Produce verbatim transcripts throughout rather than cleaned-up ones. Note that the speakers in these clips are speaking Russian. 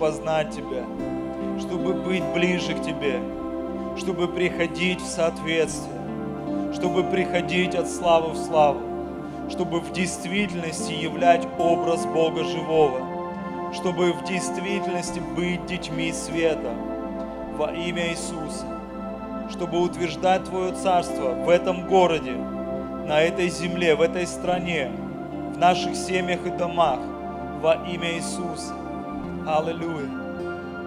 познать Тебя, чтобы быть ближе к Тебе, чтобы приходить в соответствие, чтобы приходить от славы в славу, чтобы в действительности являть образ Бога живого, чтобы в действительности быть детьми света во имя Иисуса, чтобы утверждать Твое Царство в этом городе, на этой земле, в этой стране, в наших семьях и домах во имя Иисуса. Аллилуйя.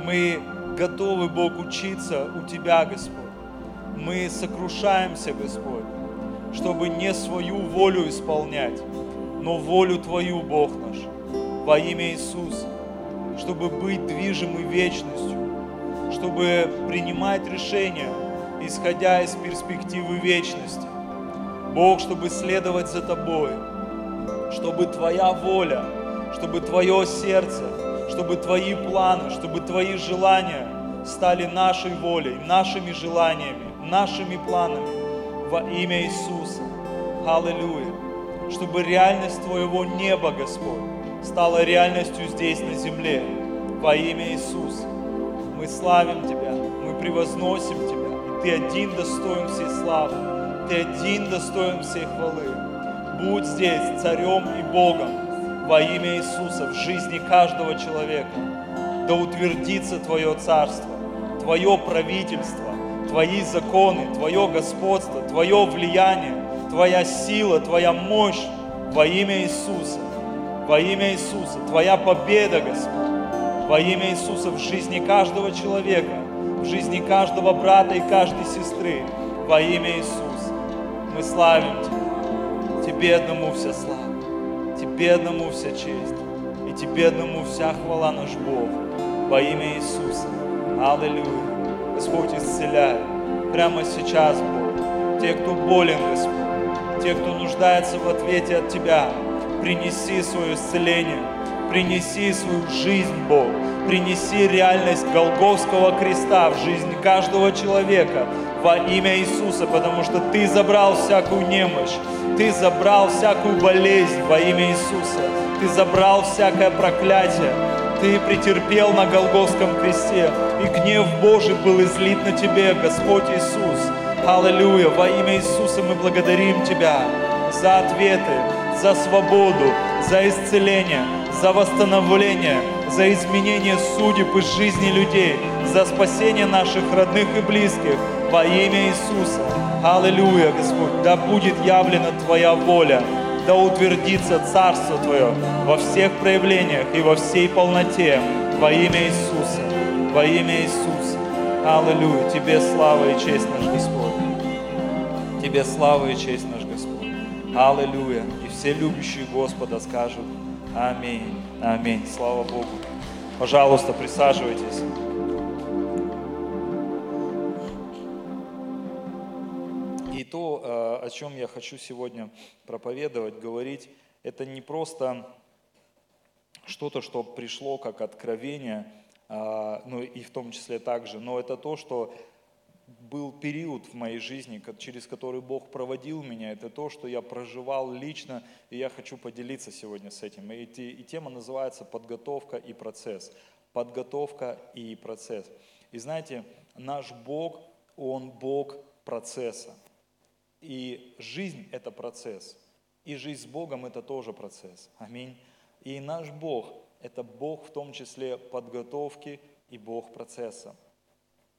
Мы готовы, Бог, учиться у Тебя, Господь. Мы сокрушаемся, Господь, чтобы не свою волю исполнять, но волю Твою, Бог наш, во имя Иисуса, чтобы быть движимы вечностью, чтобы принимать решения, исходя из перспективы вечности. Бог, чтобы следовать за Тобой, чтобы Твоя воля, чтобы Твое сердце, чтобы Твои планы, чтобы Твои желания стали нашей волей, нашими желаниями, нашими планами во имя Иисуса. Аллилуйя! Чтобы реальность Твоего неба, Господь, стала реальностью здесь, на земле, во имя Иисуса. Мы славим Тебя, мы превозносим Тебя, и Ты один достоин всей славы, Ты один достоин всей хвалы. Будь здесь Царем и Богом, во имя Иисуса в жизни каждого человека. Да утвердится Твое Царство, Твое правительство, Твои законы, Твое господство, Твое влияние, Твоя сила, Твоя мощь во имя Иисуса. Во имя Иисуса, Твоя победа, Господь, во имя Иисуса в жизни каждого человека, в жизни каждого брата и каждой сестры во имя Иисуса. Мы славим Тебя, Тебе одному вся слава. Тебе одному вся честь, и Тебе одному вся хвала, наш Бог, во имя Иисуса. Аллилуйя. Господь, исцеляй прямо сейчас, Бог, те, кто болен, Господь, те, кто нуждается в ответе от Тебя, принеси свое исцеление, принеси свою жизнь, Бог, принеси реальность Голгофского креста в жизнь каждого человека во имя Иисуса, потому что Ты забрал всякую немощь, Ты забрал всякую болезнь во имя Иисуса. Ты забрал всякое проклятие. Ты претерпел на Голгофском кресте. И гнев Божий был излит на Тебе, Господь Иисус. Аллилуйя. Во имя Иисуса мы благодарим Тебя за ответы, за свободу, за исцеление, за восстановление, за изменение судеб и жизни людей, за спасение наших родных и близких во имя Иисуса. Аллилуйя, Господь, да будет явлена Твоя воля, да утвердится Царство Твое во всех проявлениях и во всей полноте во имя Иисуса, во имя Иисуса. Аллилуйя, Тебе слава и честь, наш Господь. Тебе слава и честь, наш Господь. Аллилуйя. И все любящие Господа скажут аминь, аминь. Слава Богу. Пожалуйста, присаживайтесь. И то, о чем я хочу сегодня проповедовать, говорить, это не просто что-то, что пришло как откровение, ну и в том числе также, но это то, что был период в моей жизни, через который Бог проводил меня, это то, что я проживал лично, и я хочу поделиться сегодня с этим. И, и тема называется «Подготовка и процесс». Подготовка и процесс. И знаете, наш Бог, Он Бог процесса. И жизнь – это процесс. И жизнь с Богом – это тоже процесс. Аминь. И наш Бог – это Бог в том числе подготовки и Бог процесса.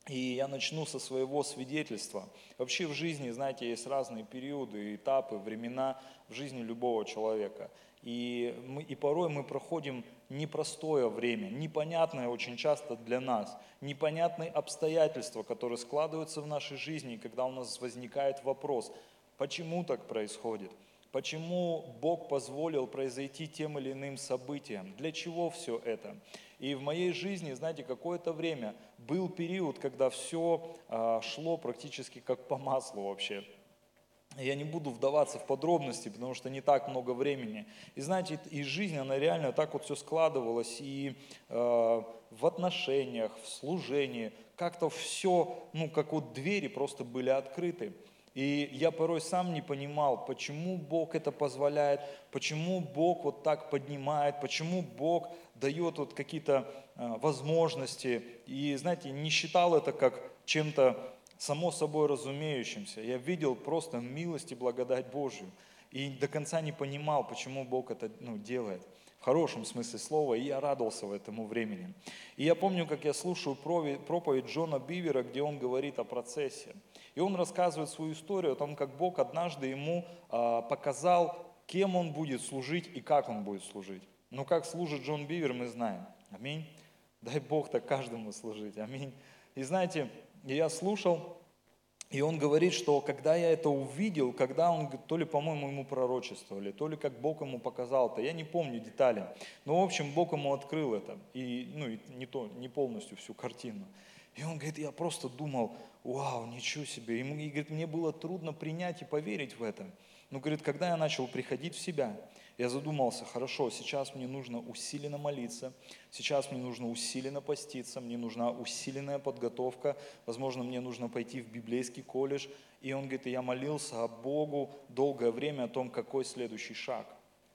И я начну со своего свидетельства. Вообще в жизни, знаете, есть разные периоды, этапы, времена в жизни любого человека. И, мы, и порой мы проходим непростое время, непонятное очень часто для нас, непонятные обстоятельства, которые складываются в нашей жизни, когда у нас возникает вопрос, почему так происходит, почему Бог позволил произойти тем или иным событиям, для чего все это. И в моей жизни, знаете, какое-то время был период, когда все шло практически как по маслу вообще. Я не буду вдаваться в подробности, потому что не так много времени. И знаете, и жизнь, она реально так вот все складывалась, и э, в отношениях, в служении, как-то все, ну как вот двери просто были открыты. И я порой сам не понимал, почему Бог это позволяет, почему Бог вот так поднимает, почему Бог дает вот какие-то э, возможности. И знаете, не считал это как чем-то само собой разумеющимся. Я видел просто милость и благодать Божию. И до конца не понимал, почему Бог это, ну, делает. В хорошем смысле слова. И я радовался в этому времени. И я помню, как я слушаю проповедь Джона Бивера, где он говорит о процессе. И он рассказывает свою историю о том, как Бог однажды ему а, показал, кем он будет служить и как он будет служить. Но как служит Джон Бивер, мы знаем. Аминь. Дай Бог так каждому служить. Аминь. И знаете... И я слушал, и он говорит, что когда я это увидел, когда он, то ли, по-моему, ему пророчествовали, то ли как Бог ему показал это, я не помню детали, но, в общем, Бог ему открыл это, и, ну, и не, то, не полностью всю картину. И он говорит, я просто думал, вау, ничего себе, и, и говорит, мне было трудно принять и поверить в это. Но, говорит, когда я начал приходить в себя, я задумался, хорошо, сейчас мне нужно усиленно молиться, сейчас мне нужно усиленно поститься, мне нужна усиленная подготовка, возможно, мне нужно пойти в библейский колледж. И он говорит, и я молился о Богу долгое время о том, какой следующий шаг.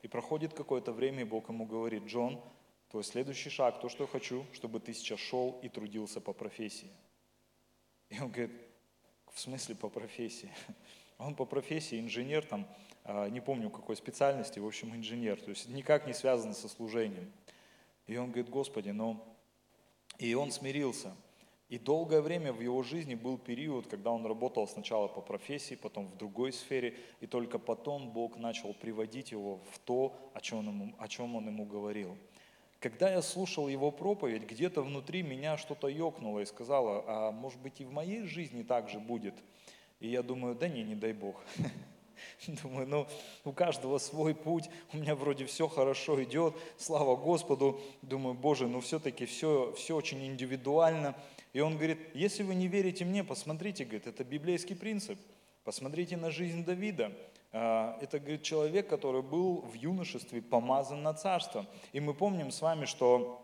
И проходит какое-то время, и Бог ему говорит, Джон, твой следующий шаг, то, что я хочу, чтобы ты сейчас шел и трудился по профессии. И он говорит, в смысле по профессии? Он по профессии инженер, там, не помню какой специальности, в общем, инженер, то есть никак не связан со служением. И он говорит, Господи, ну... И он смирился. И долгое время в его жизни был период, когда он работал сначала по профессии, потом в другой сфере, и только потом Бог начал приводить его в то, о чем он ему, о чем он ему говорил. Когда я слушал его проповедь, где-то внутри меня что-то ёкнуло и сказало, а может быть и в моей жизни так же будет? И я думаю, да не, не дай Бог. Думаю, ну, у каждого свой путь, у меня вроде все хорошо идет, слава Господу. Думаю, Боже, ну все-таки все, все очень индивидуально. И он говорит, если вы не верите мне, посмотрите, говорит, это библейский принцип. Посмотрите на жизнь Давида. Это, говорит, человек, который был в юношестве помазан на царство. И мы помним с вами, что...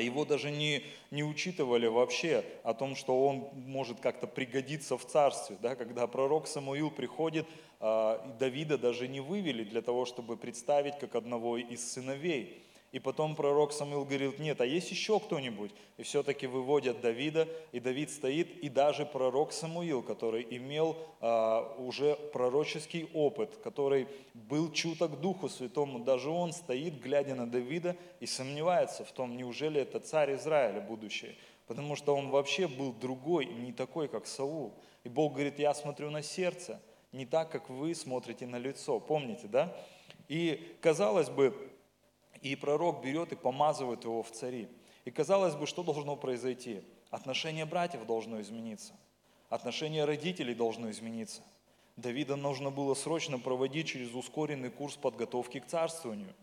Его даже не, не учитывали вообще о том, что он может как-то пригодиться в царстве. Да? Когда пророк Самуил приходит, Давида даже не вывели для того, чтобы представить как одного из сыновей. И потом пророк Самуил говорил, нет, а есть еще кто-нибудь? И все-таки выводят Давида, и Давид стоит, и даже пророк Самуил, который имел а, уже пророческий опыт, который был чуток Духу Святому, даже он стоит, глядя на Давида, и сомневается в том, неужели это царь Израиля будущее. Потому что он вообще был другой, не такой, как Саул. И Бог говорит, я смотрю на сердце, не так, как вы смотрите на лицо. Помните, да? И казалось бы, и пророк берет и помазывает его в цари. И казалось бы, что должно произойти? Отношение братьев должно измениться. Отношение родителей должно измениться. Давида нужно было срочно проводить через ускоренный курс подготовки к царствованию.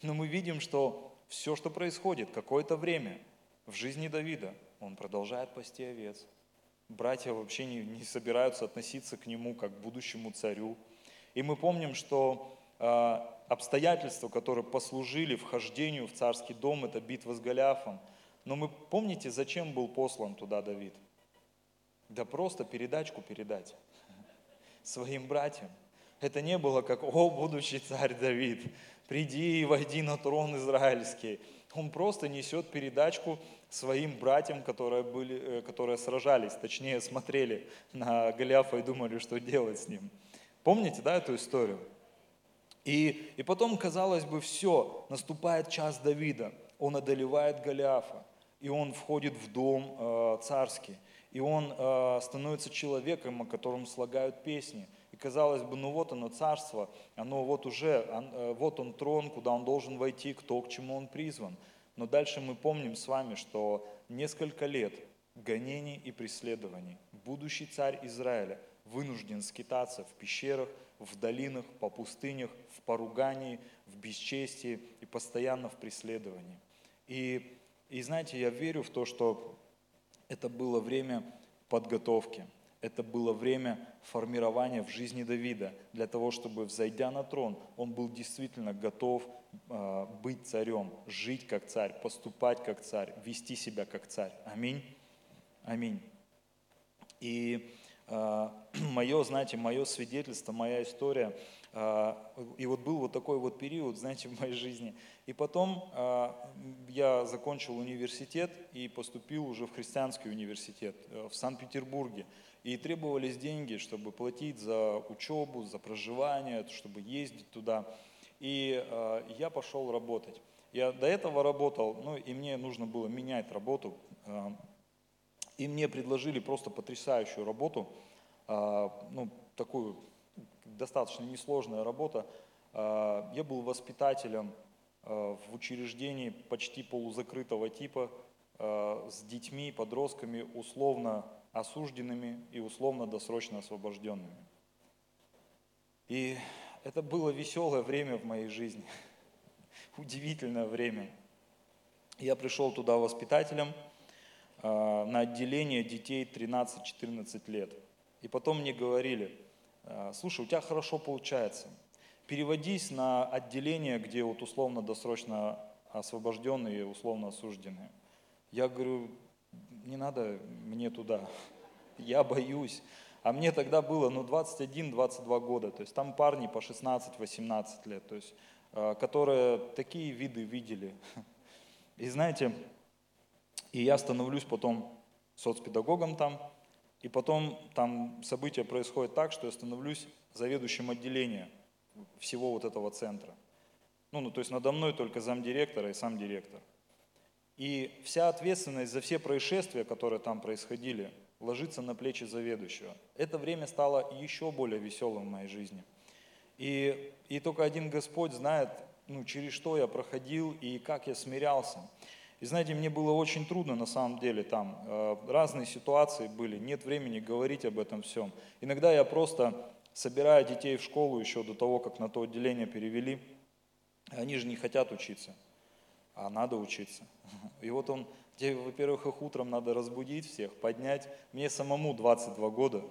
Но мы видим, что все, что происходит какое-то время в жизни Давида, он продолжает пасти овец. Братья вообще не, не собираются относиться к нему как к будущему царю. И мы помним, что... обстоятельства, которые послужили вхождению в царский дом, это битва с Голиафом. Но мы помните, зачем был послан туда Давид? Да просто передачку передать своим братьям. Это не было как: о, будущий царь Давид, приди и войди на трон израильский. Он просто несет передачку своим братьям, которые, были, которые сражались, точнее смотрели на Голиафа и думали, что делать с ним. Помните, да, эту историю? И, и потом, казалось бы, все, наступает час Давида, он одолевает Голиафа, и он входит в дом э, царский, и он э, становится человеком, о котором слагают песни. И казалось бы, ну вот оно царство, оно вот уже, он, вот он трон, куда он должен войти, кто к чему он призван. Но дальше мы помним с вами, что несколько лет гонений и преследований будущий царь Израиля вынужден скитаться в пещерах, в долинах, по пустынях, в поругании, в бесчестии и постоянно в преследовании. И, и знаете, я верю в то, что это было время подготовки. Это было время формирования в жизни Давида, для того, чтобы, взойдя на трон, он был действительно готов э, быть царем, жить как царь, поступать как царь, вести себя как царь. Аминь. Аминь. И э, мое, знаете, мое свидетельство, моя история, э, и вот был вот такой вот период, знаете, в моей жизни. И потом э, я закончил университет и поступил уже в христианский университет э, в Санкт-Петербурге. И требовались деньги, чтобы платить за учебу, за проживание, чтобы ездить туда. И э, я пошел работать. Я до этого работал, ну и мне нужно было менять работу. Э, и мне предложили просто потрясающую работу, э, ну такую достаточно несложная работа. Э, я был воспитателем э, в учреждении почти полузакрытого типа э, с детьми, подростками, условно осужденными и условно-досрочно освобожденными. И это было веселое время в моей жизни, удивительное время. Я пришел туда воспитателем э, на отделение детей тринадцать-четырнадцать лет. И потом мне говорили: э, слушай, у тебя хорошо получается, переводись на отделение, где вот условно-досрочно освобожденные и условно осужденные. Я говорю: не надо мне туда, я боюсь. А мне тогда было ну, двадцать один - двадцать два года, то есть там парни по шестнадцать-восемнадцать лет, то есть, которые такие виды видели. И знаете, и я становлюсь потом соцпедагогом там, и потом там события происходят так, что я становлюсь заведующим отделением всего вот этого центра. Ну, ну то есть надо мной только замдиректора и сам директор. И вся ответственность за все происшествия, которые там происходили, ложится на плечи заведующего. Это время стало еще более веселым в моей жизни. И, и только один Господь знает, ну, через что я проходил и как я смирялся. И знаете, мне было очень трудно на самом деле там. Разные ситуации были, нет времени говорить об этом всем. Иногда я просто собираю детей в школу еще до того, как на то отделение перевели. Они же не хотят учиться. А надо учиться. И вот он, во-первых, их утром надо разбудить всех, поднять. Мне самому двадцать два года.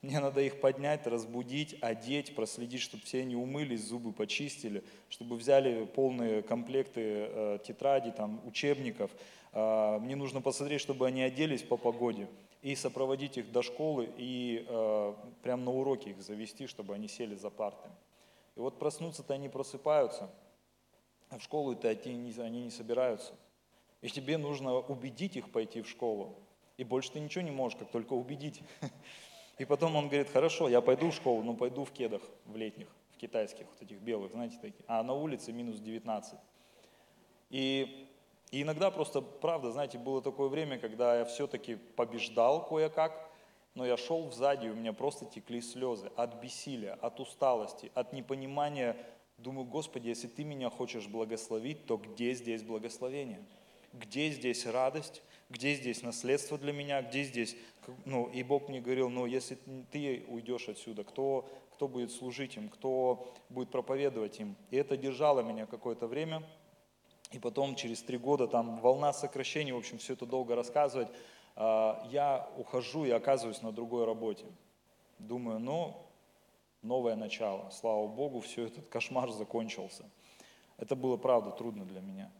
Мне надо их поднять, разбудить, одеть, проследить, чтобы все они умылись, зубы почистили, чтобы взяли полные комплекты э, тетради, там, учебников. Э, мне нужно посмотреть, чтобы они оделись по погоде, и сопроводить их до школы, и э, прямо на уроки их завести, чтобы они сели за партами. И вот проснуться-то они просыпаются, а в школу-то они не собираются. И тебе нужно убедить их пойти в школу. И больше ты ничего не можешь, как только убедить. И потом он говорит: хорошо, я пойду в школу, но пойду в кедах, в летних, в китайских, вот этих белых, знаете, такие. А на улице минус девятнадцать. И, и иногда просто, правда, знаете, было такое время, когда я все-таки побеждал кое-как, но я шел сзади, и у меня просто текли слезы от бессилия, от усталости, от непонимания. Думаю: Господи, если Ты меня хочешь благословить, то где здесь благословение? Где здесь радость? Где здесь наследство для меня? Где здесь... Ну, и Бог мне говорил: ну, если Ты уйдешь отсюда, кто, кто будет служить им? Кто будет проповедовать им? И это держало меня какое-то время. И потом, через три года, там волна сокращений, в общем, все это долго рассказывать, я ухожу и оказываюсь на другой работе. Думаю: ну... новое начало. Слава Богу, все этот кошмар закончился. Это было, правда, трудно для меня.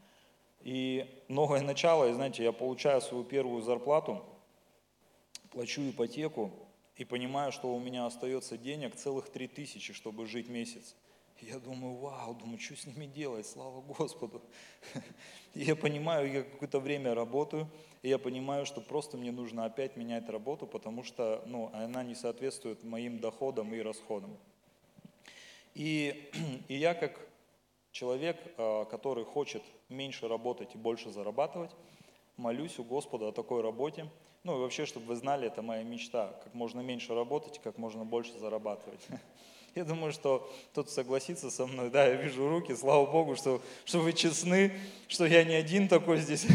И новое начало, и знаете, я получаю свою первую зарплату, плачу ипотеку и понимаю, что у меня остается денег целых три тысячи, чтобы жить месяц. Я думаю, вау, думаю, что с ними делать, слава Господу. И я понимаю, я какое-то время работаю, и я понимаю, что просто мне нужно опять менять работу, потому что ну, она не соответствует моим доходам и расходам. И, и я как человек, который хочет меньше работать и больше зарабатывать, молюсь у Господа о такой работе. Ну и вообще, чтобы вы знали, это моя мечта, как можно меньше работать, как можно больше зарабатывать. Я думаю, что кто-то согласится со мной, да, я вижу руки, слава Богу, что, что вы честны, что я не один такой здесь,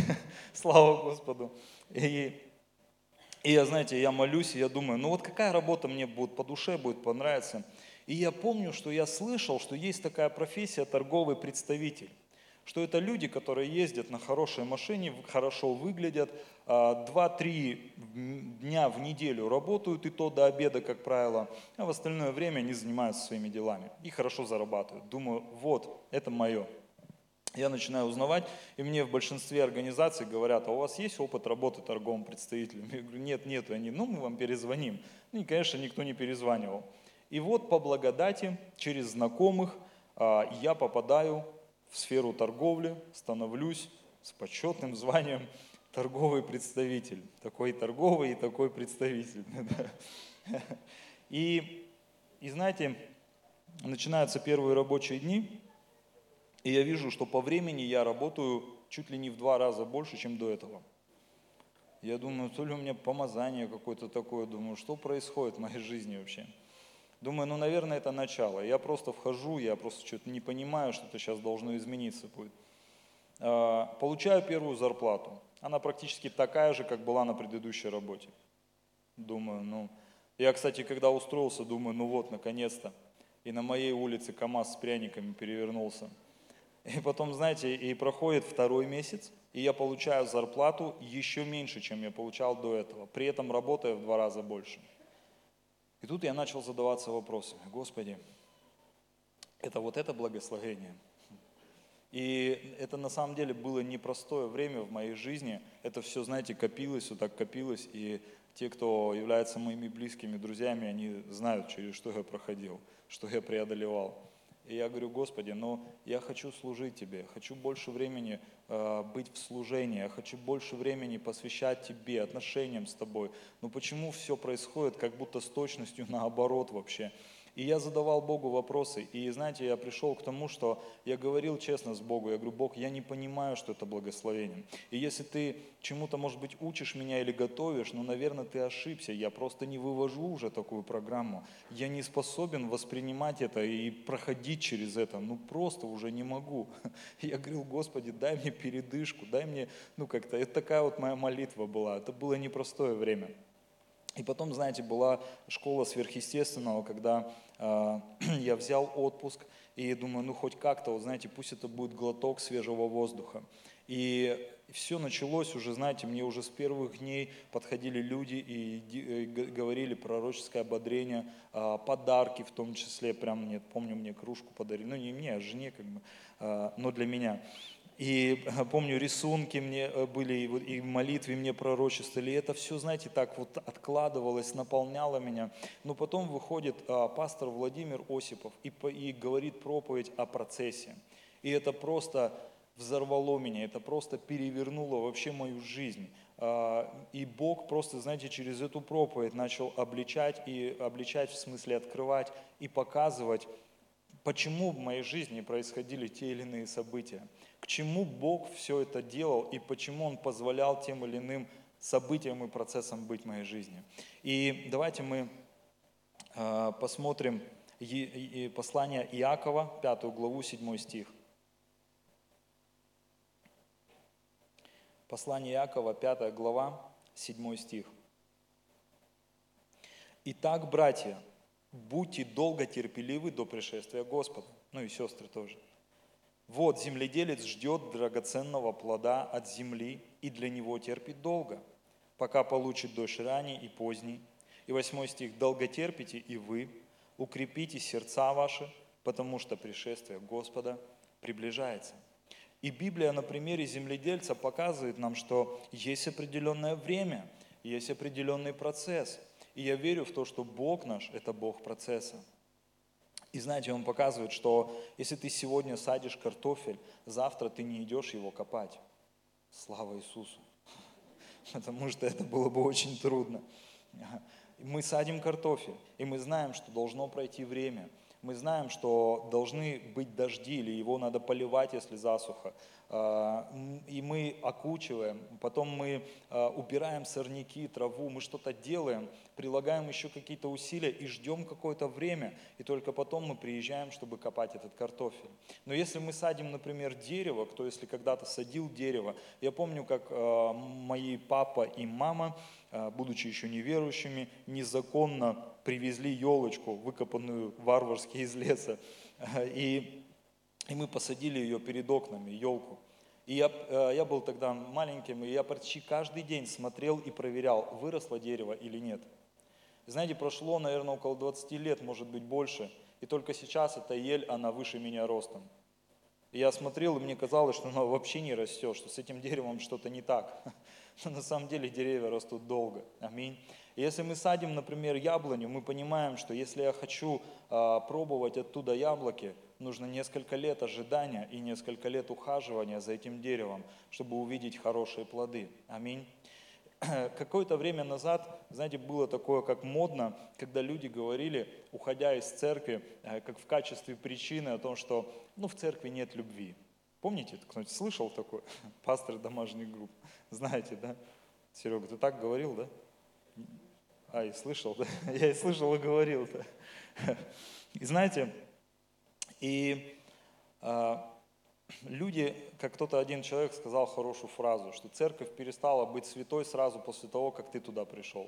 слава Господу. И, и я, знаете, я молюсь, и я думаю, ну вот какая работа мне будет по душе, будет понравиться. И я помню, что я слышал, что есть такая профессия торговый представитель, что это люди, которые ездят на хорошей машине, хорошо выглядят, два-три дня в неделю работают, и то до обеда, как правило, а в остальное время они занимаются своими делами и хорошо зарабатывают. Думаю, вот, это мое. Я начинаю узнавать, и мне в большинстве организаций говорят, а у вас есть опыт работы торговым представителем? Я говорю, нет, нет, они, ну мы вам перезвоним. Ну и, конечно, никто не перезванивал. И вот по благодати, через знакомых, я попадаю в сферу торговли, становлюсь с почетным званием торговый представитель. Такой торговый и такой представитель. И, и знаете, начинаются первые рабочие дни, и я вижу, что по времени я работаю чуть ли не в два раза больше, чем до этого. Я думаю, то ли у меня помазание какое-то такое, думаю, что происходит в моей жизни вообще. Думаю, ну, наверное, это начало. Я просто вхожу, я просто что-то не понимаю, что-то сейчас должно измениться будет. Получаю первую зарплату. Она практически такая же, как была на предыдущей работе. Думаю, ну... Я, кстати, когда устроился, думаю, ну вот, наконец-то. И на моей улице КамАЗ с пряниками перевернулся. И потом, знаете, и проходит второй месяц, и я получаю зарплату еще меньше, чем я получал до этого, при этом работая в два раза больше. И тут я начал задаваться вопросами. Господи, это вот это благословение? И это на самом деле было непростое время в моей жизни. Это все, знаете, копилось, вот так копилось. И те, кто являются моими близкими друзьями, они знают, через что я проходил, что я преодолевал. И я говорю, Господи, но я хочу служить Тебе, я хочу больше времени э, быть в служении, я хочу больше времени посвящать Тебе, отношениям с Тобой. Но почему все происходит как будто с точностью наоборот вообще? И я задавал Богу вопросы, и знаете, я пришел к тому, что я говорил честно с Богом, я говорю, Бог, я не понимаю, что это благословение. И если Ты чему-то, может быть, учишь меня или готовишь, ну, наверное, Ты ошибся, я просто не вывожу уже такую программу. Я не способен воспринимать это и проходить через это, ну, просто уже не могу. Я говорил, Господи, дай мне передышку, дай мне, ну, как-то, это такая вот моя молитва была, это было непростое время. И потом, знаете, была школа сверхъестественного, когда э, я взял отпуск и думаю, ну хоть как-то, вот, знаете, пусть это будет глоток свежего воздуха. И все началось уже, знаете, мне уже с первых дней подходили люди и, и, и говорили пророческое ободрение, э, подарки в том числе, прям мне, помню, мне кружку подарили, ну не мне, а жене, как бы, э, но для меня. И помню, рисунки мне были, и молитвы мне пророчествовали. И это все, знаете, так вот откладывалось, наполняло меня. Но потом выходит а, пастор Владимир Осипов и, и говорит проповедь о процессе. И это просто взорвало меня, это просто перевернуло вообще мою жизнь. А, и Бог просто, знаете, через эту проповедь начал обличать, и обличать в смысле открывать и показывать, почему в моей жизни происходили те или иные события, к чему Бог все это делал и почему Он позволял тем или иным событиям и процессам быть в моей жизни. И давайте мы посмотрим послание Иакова, пятую главу, седьмой стих. Послание Иакова, пятая глава, седьмой стих. «Итак, братья, будьте долго терпеливы до пришествия Господа». Ну и сестры тоже. «Вот земледелец ждет драгоценного плода от земли и для него терпит долго, пока получит дождь ранний и поздний». И восьмой стих. «Долго терпите и вы, укрепите сердца ваши, потому что пришествие Господа приближается». И Библия на примере земледельца показывает нам, что есть определенное время, есть определенный процесс. И я верю в то, что Бог наш – это Бог процесса. И знаете, Он показывает, что если ты сегодня садишь картофель, завтра ты не идешь его копать. Слава Иисусу! Потому что это было бы очень трудно. Мы садим картофель, и мы знаем, что должно пройти время. Мы знаем, что должны быть дожди, или его надо поливать, если засуха. И мы окучиваем, потом мы убираем сорняки, траву, мы что-то делаем, прилагаем еще какие-то усилия и ждем какое-то время, и только потом мы приезжаем, чтобы копать этот картофель. Но если мы садим, например, дерево, кто если когда-то садил дерево, я помню, как мои папа и мама, будучи еще неверующими, незаконно привезли елочку, выкопанную варварски из леса, и... И мы посадили ее перед окнами, елку. И я, я был тогда маленьким, и я почти каждый день смотрел и проверял, выросло дерево или нет. Знаете, прошло, наверное, около двадцать лет, может быть, больше. И только сейчас эта ель, она выше меня ростом. И я смотрел, и мне казалось, что она вообще не растет, что с этим деревом что-то не так. Но на самом деле деревья растут долго. Аминь. Если мы садим, например, яблоню, мы понимаем, что если я хочу а, пробовать оттуда яблоки, нужно несколько лет ожидания и несколько лет ухаживания за этим деревом, чтобы увидеть хорошие плоды. Аминь. Какое-то время назад, знаете, было такое, как модно, когда люди говорили, уходя из церкви, как в качестве причины о том, что ну, в церкви нет любви. Помните, кто-нибудь слышал такое? Пастор домашних групп. Знаете, да? Серега, ты так говорил, да? А, и слышал, да? Я и слышал, и говорил, да? И знаете, и э, люди, как кто-то один человек сказал хорошую фразу, что церковь перестала быть святой сразу после того, как ты туда пришел.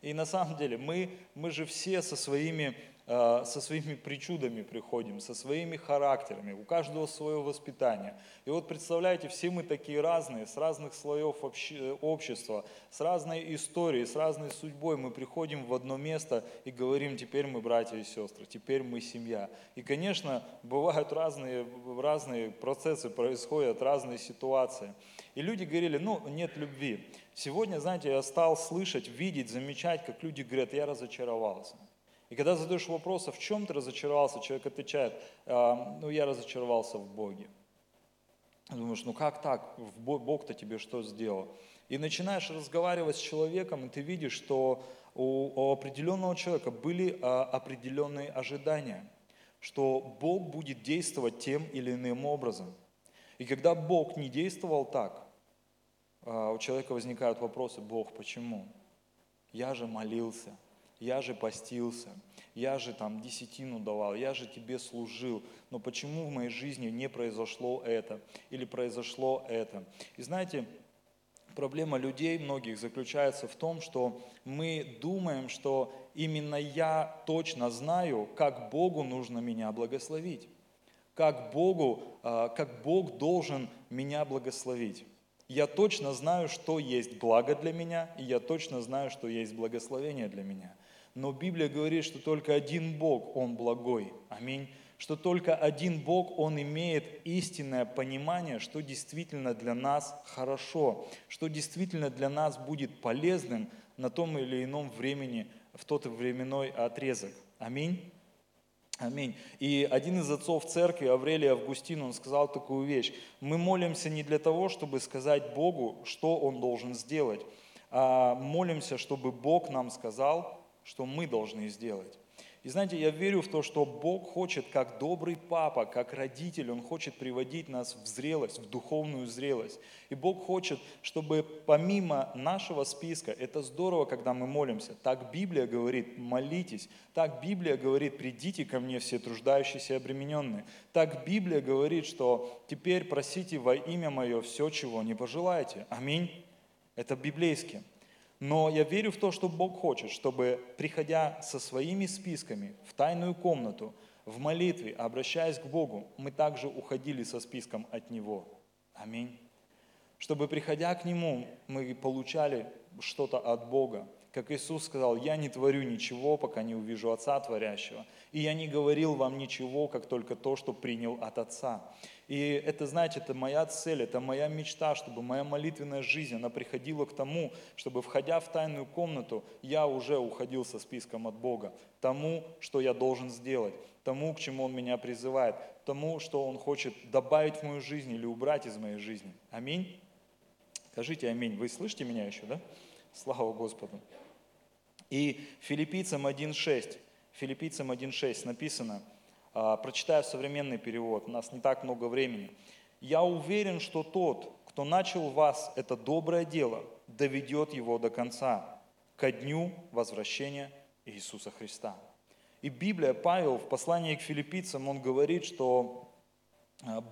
И на самом деле мы, мы же все со своими, э, со своими причудами приходим, со своими характерами, у каждого свое воспитание. И вот представляете, все мы такие разные, с разных слоев обще, общества, с разной историей, с разной судьбой. Мы приходим в одно место и говорим, теперь мы братья и сестры, теперь мы семья. И, конечно, бывают разные, разные процессы, происходят разные ситуации. И люди говорили, ну, нет любви. Сегодня, знаете, я стал слышать, видеть, замечать, как люди говорят, я разочаровался. И когда задаешь вопрос, а в чем ты разочаровался, человек отвечает, ну, я разочаровался в Боге. Думаешь, ну как так, Бог-то тебе что сделал? И начинаешь разговаривать с человеком, и ты видишь, что у определенного человека были определенные ожидания, что Бог будет действовать тем или иным образом. И когда Бог не действовал так, у человека возникают вопросы, Бог, почему? Я же молился, я же постился, я же там десятину давал, я же тебе служил, но почему в моей жизни не произошло это или произошло это? И знаете, проблема людей многих заключается в том, что мы думаем, что именно я точно знаю, как Богу нужно меня благословить, как Богу, как Бог должен меня благословить. Я точно знаю, что есть благо для меня, и я точно знаю, что есть благословение для меня. Но Библия говорит, что только один Бог, Он благой. Аминь. Что только один Бог, Он имеет истинное понимание, что действительно для нас хорошо, что действительно для нас будет полезным на том или ином времени, в тот временной отрезок. Аминь. Аминь. И один из отцов церкви, Аврелий Августин, он сказал такую вещь. Мы молимся не для того, чтобы сказать Богу, что Он должен сделать, а молимся, чтобы Бог нам сказал, что мы должны сделать. И знаете, я верю в то, что Бог хочет, как добрый папа, как родитель, Он хочет приводить нас в зрелость, в духовную зрелость. И Бог хочет, чтобы помимо нашего списка, это здорово, когда мы молимся, так Библия говорит, молитесь, так Библия говорит, придите ко мне все труждающиеся и обремененные, так Библия говорит, что теперь просите во имя Мое все, чего не пожелаете. Аминь. Это библейски. Но я верю в то, что Бог хочет, чтобы, приходя со своими списками в тайную комнату, в молитве, обращаясь к Богу, мы также уходили со списком от Него. Аминь. Чтобы, приходя к Нему, мы получали что-то от Бога, Как Иисус сказал, я не творю ничего, пока не увижу Отца творящего. И я не говорил вам ничего, как только то, что принял от Отца. И это, знаете, это моя цель, это моя мечта, чтобы моя молитвенная жизнь, она приходила к тому, чтобы, входя в тайную комнату, я уже уходил со списком от Бога, тому, что я должен сделать, тому, к чему Он меня призывает, тому, что Он хочет добавить в мою жизнь или убрать из моей жизни. Аминь. Скажите аминь. Вы слышите меня еще, да? Слава Господу. И Филиппийцам один шесть, Филиппийцам один шесть написано, прочитаю современный перевод, у нас не так много времени. «Я уверен, что тот, кто начал в вас это доброе дело, доведет его до конца, ко дню возвращения Иисуса Христа». И Библия, Павел в послании к филиппийцам, он говорит, что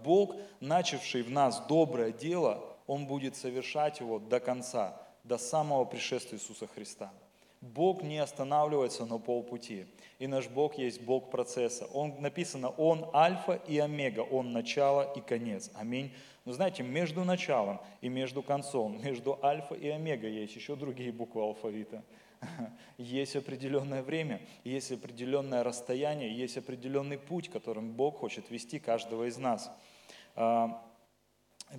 Бог, начавший в нас доброе дело, Он будет совершать его до конца, до самого пришествия Иисуса Христа. Бог не останавливается на полпути. И наш Бог есть Бог процесса. Он, написано, Он альфа и омега, Он начало и конец. Аминь. Но знаете, между началом и между концом, между альфа и омега есть еще другие буквы алфавита. Есть определенное время, есть определенное расстояние, есть определенный путь, которым Бог хочет вести каждого из нас.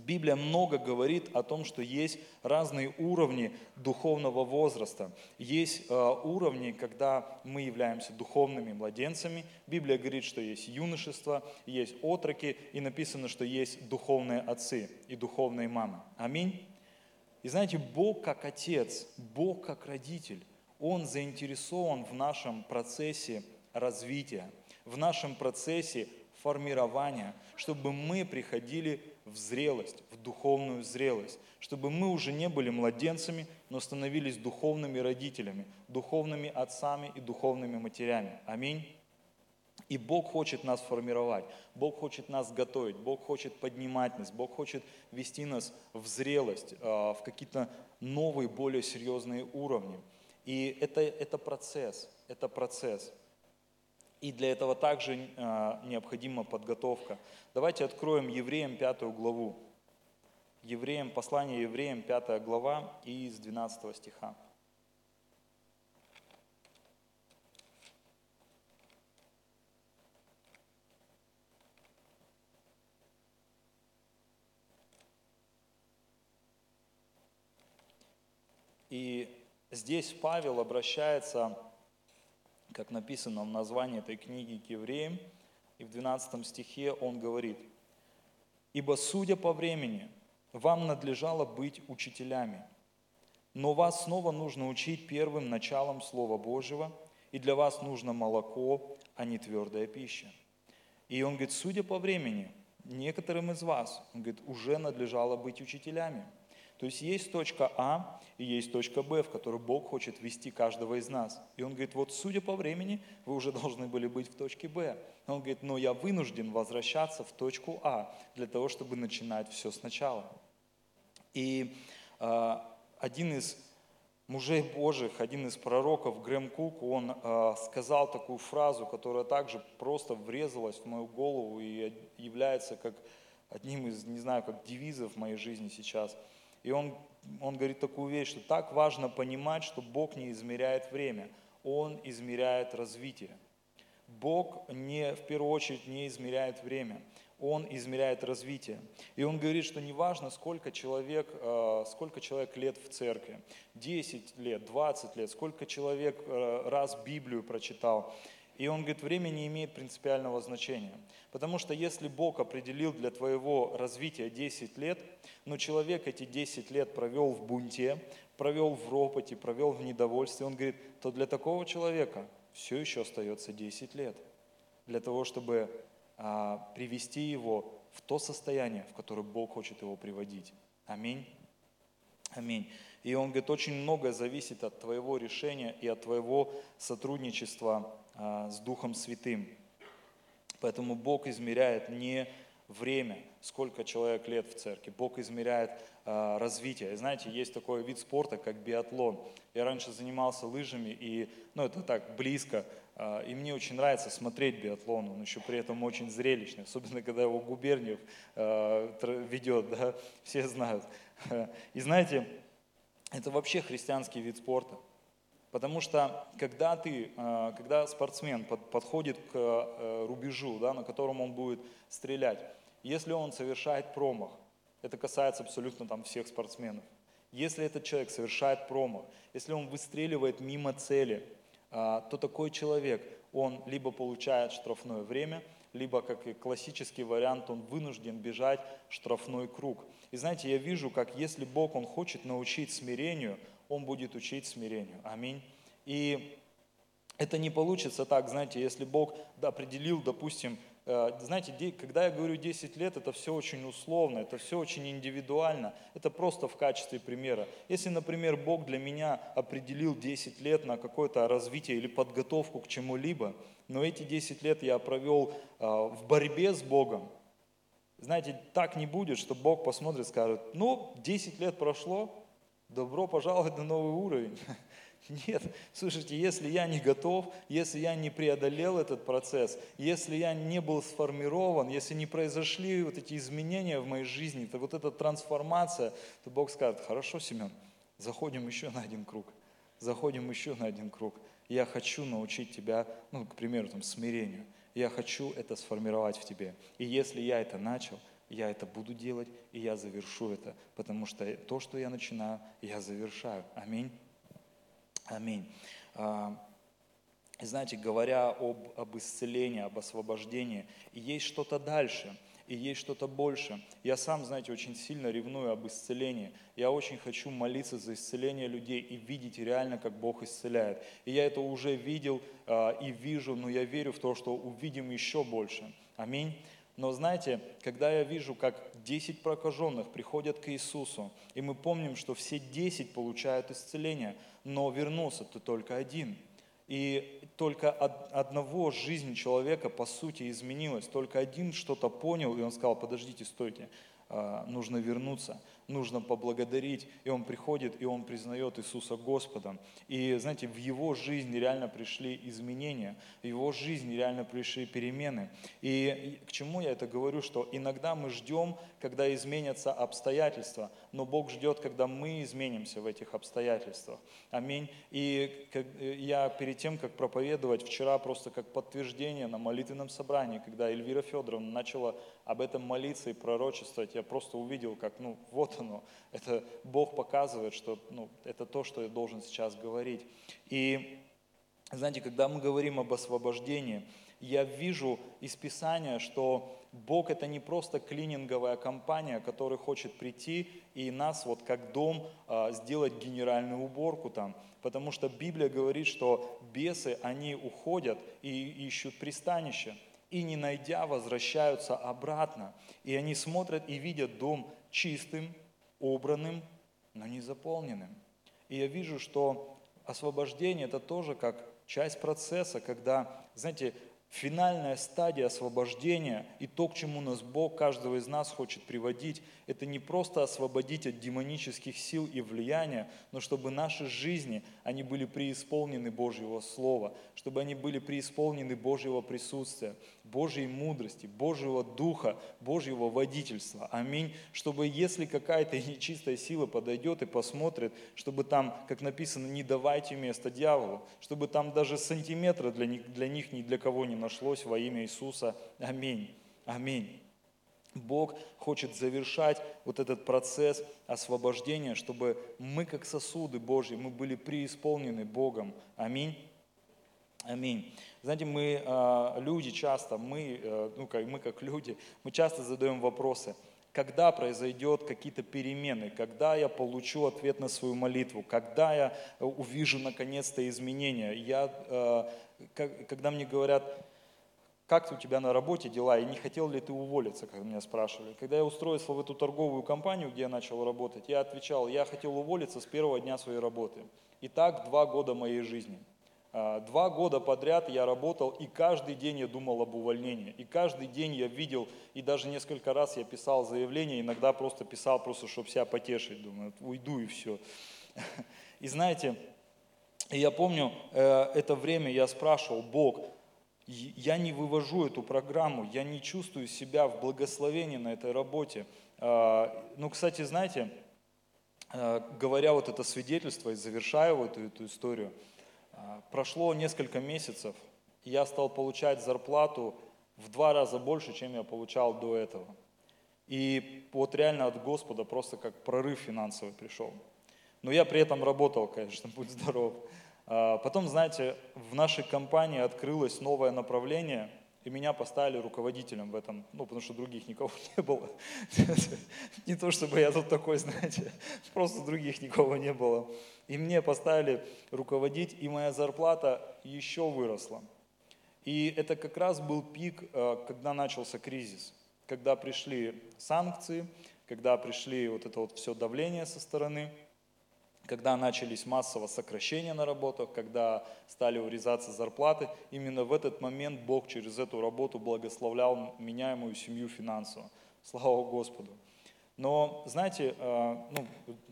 Библия много говорит о том, что есть разные уровни духовного возраста. Есть э, уровни, когда мы являемся духовными младенцами. Библия говорит, что есть юношество, есть отроки, и написано, что есть духовные отцы и духовные мамы. Аминь. И знаете, Бог как Отец, Бог как родитель, Он заинтересован в нашем процессе развития, в нашем процессе формирования, чтобы мы приходили в зрелость, в духовную зрелость, чтобы мы уже не были младенцами, но становились духовными родителями, духовными отцами и духовными матерями. Аминь. И Бог хочет нас формировать, Бог хочет нас готовить, Бог хочет поднимать нас, Бог хочет вести нас в зрелость, в какие-то новые, более серьезные уровни. И это, это процесс, это процесс. И для этого также э, необходима подготовка. Давайте откроем Евреям пятую главу. Евреям, послание Евреям, пятая глава, и с двенадцатого стиха. И здесь Павел обращается, как написано в названии этой книги, к евреям, и в двенадцатом стихе он говорит: «Ибо, судя по времени, вам надлежало быть учителями, но вас снова нужно учить первым началом Слова Божьего, и для вас нужно молоко, а не твердая пища». И он говорит, судя по времени, некоторым из вас, он говорит, уже надлежало быть учителями. То есть есть точка А и есть точка Б, в которую Бог хочет вести каждого из нас. И Он говорит, вот судя по времени, вы уже должны были быть в точке Б. Он говорит, но я вынужден возвращаться в точку А, для того, чтобы начинать все сначала. И э, один из мужей Божьих, один из пророков, Грэм Кук, он э, сказал такую фразу, которая также просто врезалась в мою голову и является как одним из, не знаю, как девизов в моей жизни сейчас. И он, он говорит такую вещь, что так важно понимать, что Бог не измеряет время, Он измеряет развитие. Бог не, в первую очередь не измеряет время, Он измеряет развитие. И он говорит, что неважно, сколько человек, сколько человек лет в церкви, десять лет, двадцать лет, сколько человек раз Библию прочитал. И он говорит, время не имеет принципиального значения. Потому что если Бог определил для твоего развития десять лет, но человек эти десять лет провел в бунте, провел в ропоте, провел в недовольстве, он говорит, то для такого человека все еще остается десять лет. Для того, чтобы а, привести его в то состояние, в которое Бог хочет его приводить. Аминь. Аминь. И он говорит, очень многое зависит от твоего решения и от твоего сотрудничества с Духом Святым. Поэтому Бог измеряет не время, сколько человек лет в церкви. Бог измеряет а, развитие. И знаете, есть такой вид спорта, как биатлон. Я раньше занимался лыжами, и, ну, это так близко. А, и мне очень нравится смотреть биатлон. Он еще при этом очень зрелищный, особенно когда его Губерниев а, ведет, да, все знают. И знаете, это вообще христианский вид спорта. Потому что когда ты, когда спортсмен подходит к рубежу, да, на котором он будет стрелять, если он совершает промах, это касается абсолютно там всех спортсменов, если этот человек совершает промах, если он выстреливает мимо цели, то такой человек, он либо получает штрафное время, либо, как и классический вариант, он вынужден бежать в штрафной круг. И знаете, я вижу, как если Бог, Он хочет научить смирению, Он будет учить смирению. Аминь. И это не получится так, знаете, если Бог определил, допустим, знаете, когда я говорю десять лет, это все очень условно, это все очень индивидуально, это просто в качестве примера. Если, например, Бог для меня определил десять лет на какое-то развитие или подготовку к чему-либо, но эти десять лет я провел в борьбе с Богом, знаете, так не будет, что Бог посмотрит и скажет, ну, десять лет прошло, добро пожаловать на новый уровень. Нет, слушайте, если я не готов, если я не преодолел этот процесс, если я не был сформирован, если не произошли вот эти изменения в моей жизни, то вот эта трансформация, то Бог скажет, хорошо, Семен, заходим еще на один круг, заходим еще на один круг. Я хочу научить тебя, ну, к примеру, там, смирению. Я хочу это сформировать в тебе. И если я это начал, я это буду делать, и я завершу это, потому что то, что я начинаю, я завершаю. Аминь. Аминь. Знаете, говоря об, об исцелении, об освобождении, есть что-то дальше, и есть что-то больше. Я сам, знаете, очень сильно ревную об исцелении. Я очень хочу молиться за исцеление людей и видеть реально, как Бог исцеляет. И я это уже видел и вижу, но я верю в то, что увидим еще больше. Аминь. Но знаете, когда я вижу, как десять прокаженных приходят к Иисусу, и мы помним, что все десять получают исцеление, но вернулся-то только один. И только одного жизнь человека, по сути, изменилась. Только один что-то понял, и он сказал, подождите, стойте, нужно вернуться, нужно поблагодарить. И он приходит, и он признает Иисуса Господом. И, знаете, в его жизни реально пришли изменения, в его жизни реально пришли перемены. И к чему я это говорю, что иногда мы ждем, когда изменятся обстоятельства, но Бог ждет, когда мы изменимся в этих обстоятельствах. Аминь. И я перед тем, как проповедовать, вчера просто как подтверждение на молитвенном собрании, когда Эльвира Федоровна начала об этом молиться и пророчествовать, я просто увидел, как, ну, вот оно, это Бог показывает, что, ну, это то, что я должен сейчас говорить. И, знаете, когда мы говорим об освобождении, я вижу из Писания, что Бог – это не просто клининговая компания, которая хочет прийти и нас, вот как дом, сделать генеральную уборку там. Потому что Библия говорит, что бесы, они уходят и ищут пристанище. И не найдя, возвращаются обратно. И они смотрят и видят дом чистым, убранным, но не заполненным. И я вижу, что освобождение – это тоже как часть процесса, когда, знаете, финальная стадия освобождения и то, к чему нас Бог, каждого из нас хочет приводить, это не просто освободить от демонических сил и влияния, но чтобы наши жизни, они были преисполнены Божьего Слова, чтобы они были преисполнены Божьего присутствия, Божьей мудрости, Божьего Духа, Божьего водительства. Аминь. Чтобы если какая-то нечистая сила подойдет и посмотрит, чтобы там, как написано, не давайте место дьяволу, чтобы там даже сантиметра для них, для них ни для кого не нашлось во имя Иисуса. Аминь. Аминь. Бог хочет завершать вот этот процесс освобождения, чтобы мы, как сосуды Божьи, мы были преисполнены Богом. Аминь. Аминь. Знаете, мы э, люди часто, мы, э, ну, как, мы как люди, мы часто задаем вопросы, когда произойдет какие-то перемены, когда я получу ответ на свою молитву, когда я увижу наконец-то изменения. Я, э, как, когда мне говорят, как у тебя на работе дела, и не хотел ли ты уволиться, как меня спрашивали. Когда я устроился в эту торговую компанию, где я начал работать, я отвечал, я хотел уволиться с первого дня своей работы. И так два года моей жизни. Два года подряд я работал, и каждый день я думал об увольнении. И каждый день я видел, и даже несколько раз я писал заявление, иногда просто писал, просто чтобы себя потешить. Думаю, уйду и все. И знаете, я помню, это время я спрашивал, Бог, я не вывожу эту программу, я не чувствую себя в благословении на этой работе. Ну, кстати, знаете, говоря вот это свидетельство и завершая вот эту историю, Прошло несколько месяцев, и я стал получать зарплату в два раза больше, чем я получал до этого. И вот реально от Господа просто как прорыв финансовый пришел. Но я при этом работал, конечно, будь здоров. Потом, знаете, в нашей компании открылось новое направление, и меня поставили руководителем в этом, ну, потому что других никого не было. Не то чтобы я тут такой, знаете, просто других никого не было. И мне поставили руководить, и моя зарплата еще выросла. И это как раз был пик, когда начался кризис, когда пришли санкции, когда пришли вот это вот все давление со стороны, когда начались массово сокращения на работах, когда стали урезаться зарплаты. Именно в этот момент Бог через эту работу благословлял меня и мою семью финансово. Слава Господу. Но, знаете, ну,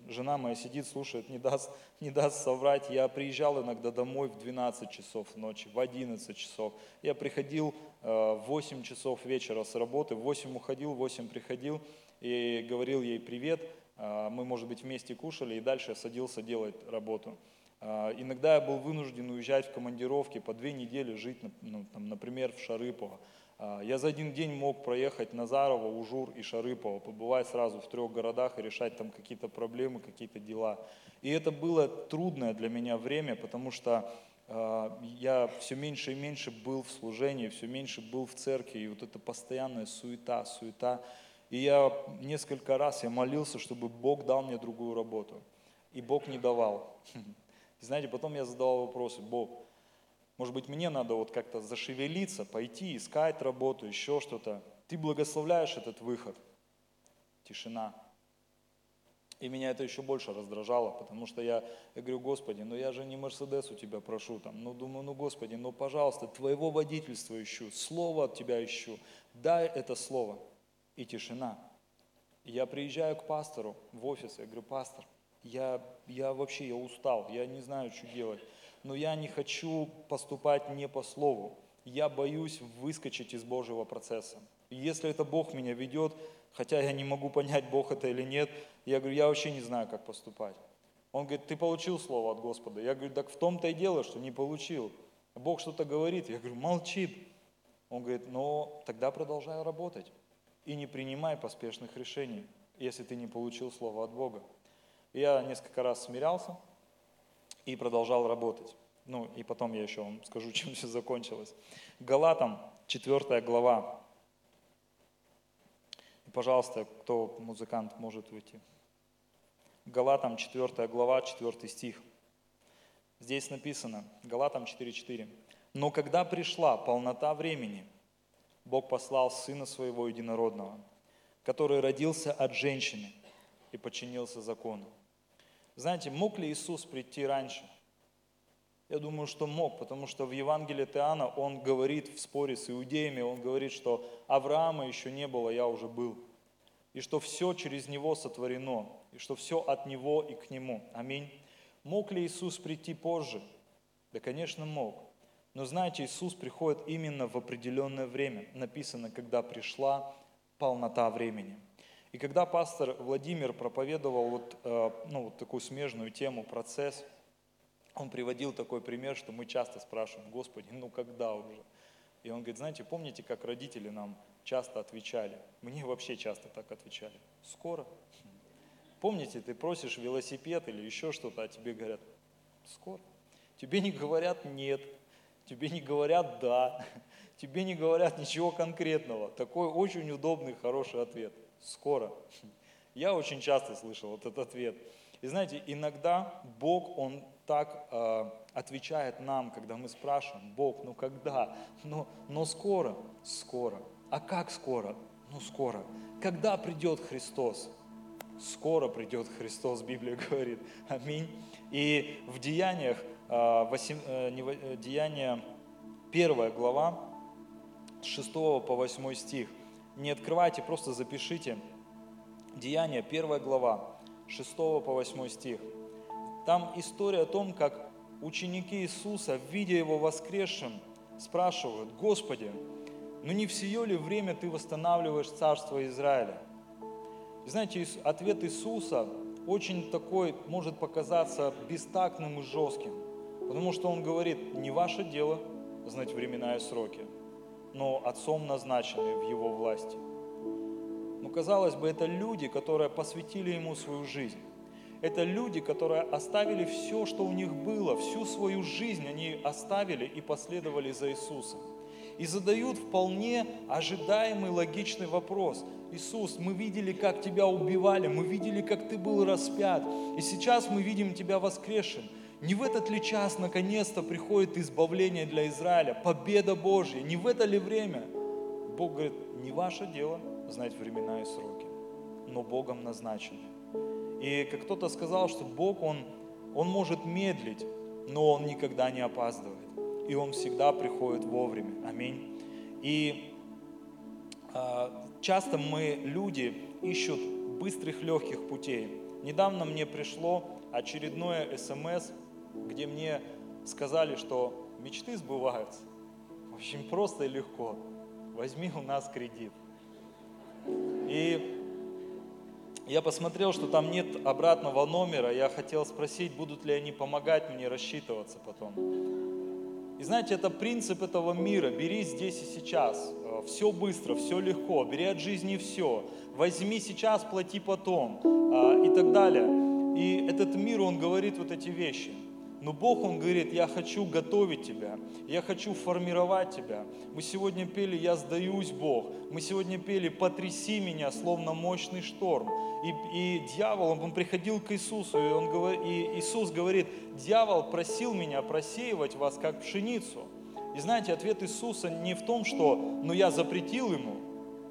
жена моя сидит, слушает, не даст, не даст соврать. Я приезжал иногда домой в двенадцать часов ночи, в одиннадцать часов. Я приходил в восемь часов вечера с работы, в восемь уходил, в восемь приходил и говорил ей привет. Мы, может быть, вместе кушали, и дальше я садился делать работу. Иногда я был вынужден уезжать в командировки, по две недели жить, ну, там, например, в Шарыпово. Я за один день мог проехать Назарово, Ужур и Шарыпово, побывать сразу в трех городах и решать там какие-то проблемы, какие-то дела. И это было трудное для меня время, потому что я все меньше и меньше был в служении, все меньше был в церкви, и вот это постоянная суета, суета. И я несколько раз я молился, чтобы Бог дал мне другую работу. И Бог не давал. И знаете, потом я задавал вопросы: Бог, может быть, мне надо вот как-то зашевелиться, пойти, искать работу, еще что-то. Ты благословляешь этот выход. Тишина. И меня это еще больше раздражало, потому что я, я говорю: Господи, ну я же не Мерседес у тебя прошу, там, ну думаю, ну Господи, ну пожалуйста, Твоего водительства ищу, слово от Тебя ищу, дай это слово. И тишина. Я приезжаю к пастору в офис, я говорю: пастор, я, я вообще я устал, я не знаю, что делать, но я не хочу поступать не по слову, я боюсь выскочить из Божьего процесса. И если это Бог меня ведет, хотя я не могу понять, Бог это или нет, я говорю, я вообще не знаю, как поступать. Он говорит: ты получил слово от Господа? Я говорю: так в том-то и дело, что не получил. Бог что-то говорит, я говорю: молчит. Он говорит: ну тогда продолжай работать. И не принимай поспешных решений, если ты не получил слово от Бога. Я несколько раз смирялся и продолжал работать. Ну, и потом я еще вам скажу, чем все закончилось. Галатам, четвёртая глава. И, пожалуйста, кто музыкант, может выйти. Галатам, четвёртая глава, четвёртый стих. Здесь написано, Галатам четыре четыре. «Но когда пришла полнота времени, Бог послал Сына Своего Единородного, который родился от женщины и подчинился закону». Знаете, мог ли Иисус прийти раньше? Я думаю, что мог, потому что в Евангелии от Иоанна Он говорит в споре с иудеями, Он говорит, что Авраама еще не было, я уже был, и что все через Него сотворено, и что все от Него и к Нему. Аминь. Мог ли Иисус прийти позже? Да, конечно, мог. Но знаете, Иисус приходит именно в определенное время. Написано, когда пришла полнота времени. И когда пастор Владимир проповедовал вот, ну, вот такую смежную тему, процесс, он приводил такой пример, что мы часто спрашиваем: Господи, ну когда уже? И он говорит: знаете, помните, как родители нам часто отвечали? Мне вообще часто так отвечали. Скоро. Помните, ты просишь велосипед или еще что-то, а тебе говорят: скоро. Тебе не говорят «нет». Тебе не говорят «да», тебе не говорят ничего конкретного. Такой очень удобный, хороший ответ. Скоро. Я очень часто слышал вот этот ответ. И знаете, иногда Бог, Он так э, отвечает нам, когда мы спрашиваем: Бог, ну когда? Но, но скоро? Скоро. А как скоро? Ну скоро. Когда придет Христос? Скоро придет Христос, Библия говорит. Аминь. И в Деяниях, Деяния первая глава, с шестого по восьмой стих. Не открывайте, просто запишите. Деяния первая глава, с шестого по восьмой стих. Там история о том, как ученики Иисуса, видя Его воскресшим, спрашивают: Господи, ну не всё ли время Ты восстанавливаешь царство Израиля? И знаете, ответ Иисуса очень такой, может показаться бестактным и жестким. Потому что он говорит, не ваше дело знать времена и сроки, но отцом назначены в его власти. Но, казалось бы, это люди, которые посвятили ему свою жизнь. Это люди, которые оставили все, что у них было, всю свою жизнь они оставили и последовали за Иисусом. И задают вполне ожидаемый, логичный вопрос. Иисус, мы видели, как Тебя убивали, мы видели, как Ты был распят, и сейчас мы видим Тебя воскресшим. Не в этот ли час наконец-то приходит избавление для Израиля, победа Божья? Не в это ли время? Бог говорит, не ваше дело знать времена и сроки, но Богом назначены. И как кто-то сказал, что Бог, Он, Он может медлить, но Он никогда не опаздывает. И Он всегда приходит вовремя. Аминь. И э, часто мы, люди, ищут быстрых, легких путей. Недавно мне пришло очередное эс эм эс, где мне сказали, что мечты сбываются. Очень просто и легко. Возьми у нас кредит. И я посмотрел, что там нет обратного номера. Я хотел спросить, будут ли они помогать мне рассчитываться потом. И знаете, это принцип этого мира. Бери здесь и сейчас. Все быстро, все легко. Бери от жизни все. Возьми сейчас, плати потом. И так далее. И этот мир, он говорит вот эти вещи. Но Бог, Он говорит, я хочу готовить тебя, я хочу формировать тебя. Мы сегодня пели «Я сдаюсь, Бог». Мы сегодня пели «Потряси меня, словно мощный шторм». И, и дьявол, он, он приходил к Иисусу, и, он, и Иисус говорит, дьявол просил меня просеивать вас, как пшеницу. И знаете, ответ Иисуса не в том, что «ну я запретил ему»,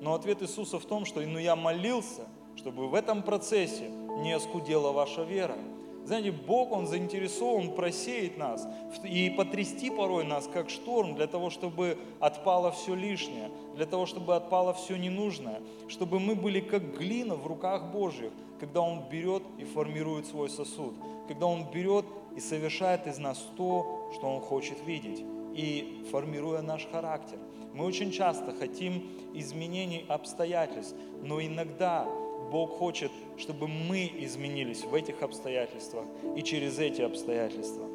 но ответ Иисуса в том, что «ну я молился, чтобы в этом процессе не оскудела ваша вера». Знаете, Бог, Он заинтересован просеять нас и потрясти порой нас, как шторм, для того, чтобы отпало все лишнее, для того, чтобы отпало все ненужное, чтобы мы были как глина в руках Божьих, когда Он берет и формирует свой сосуд, когда Он берет и совершает из нас то, что Он хочет видеть, и формируя наш характер. Мы очень часто хотим изменений обстоятельств, но иногда Бог хочет, чтобы мы изменились в этих обстоятельствах и через эти обстоятельства.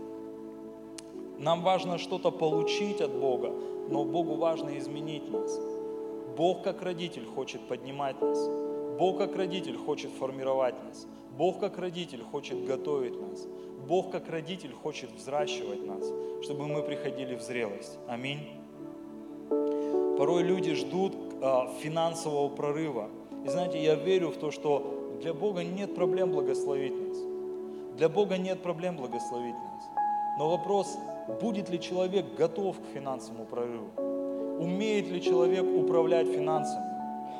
Нам важно что-то получить от Бога, но Богу важно изменить нас. Бог как родитель хочет поднимать нас. Бог как родитель хочет формировать нас. Бог как родитель хочет готовить нас. Бог как родитель хочет взращивать нас, чтобы мы приходили в зрелость. Аминь. Порой люди ждут э, финансового прорыва. И знаете, я верю в то, что для Бога нет проблем благословить нас. Для Бога нет проблем благословить нас. Но вопрос, будет ли человек готов к финансовому прорыву? Умеет ли человек управлять финансами?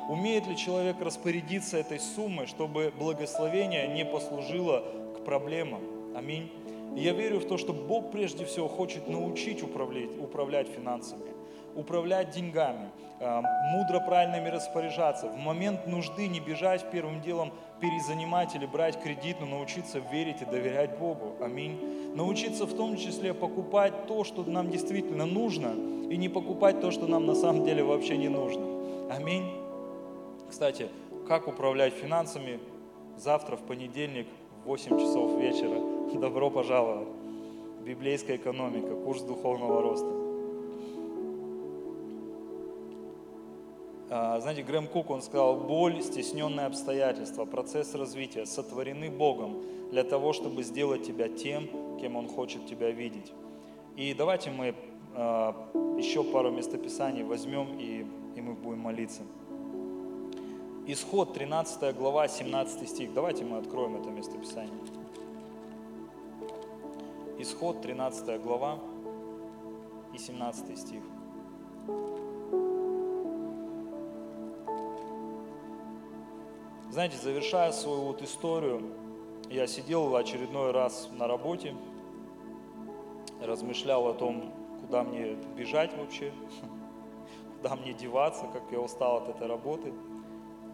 Умеет ли человек распорядиться этой суммой, чтобы благословение не послужило к проблемам? Аминь. И я верю в то, что Бог прежде всего хочет научить управлять, управлять финансами. Управлять деньгами, мудро правильно ими распоряжаться, в момент нужды не бежать первым делом перезанимать или брать кредит, но научиться верить и доверять Богу. Аминь. Научиться в том числе покупать то, что нам действительно нужно, и не покупать то, что нам на самом деле вообще не нужно. Аминь. Кстати, как управлять финансами? Завтра в понедельник в восемь часов вечера. Добро пожаловать. Библейская экономика, курс духовного роста. Знаете, Грэм Кук, он сказал, боль, стесненные обстоятельства, процесс развития сотворены Богом для того, чтобы сделать тебя тем, кем Он хочет тебя видеть. И давайте мы э, еще пару местописаний возьмем, и, и мы будем молиться. Исход, тринадцатая глава, семнадцатый стих. Давайте мы откроем это местописание. Исход, тринадцатая глава и семнадцатый стих. Знаете, завершая свою вот историю, я сидел в очередной раз на работе, размышлял о том, куда мне бежать вообще, куда мне деваться, как я устал от этой работы.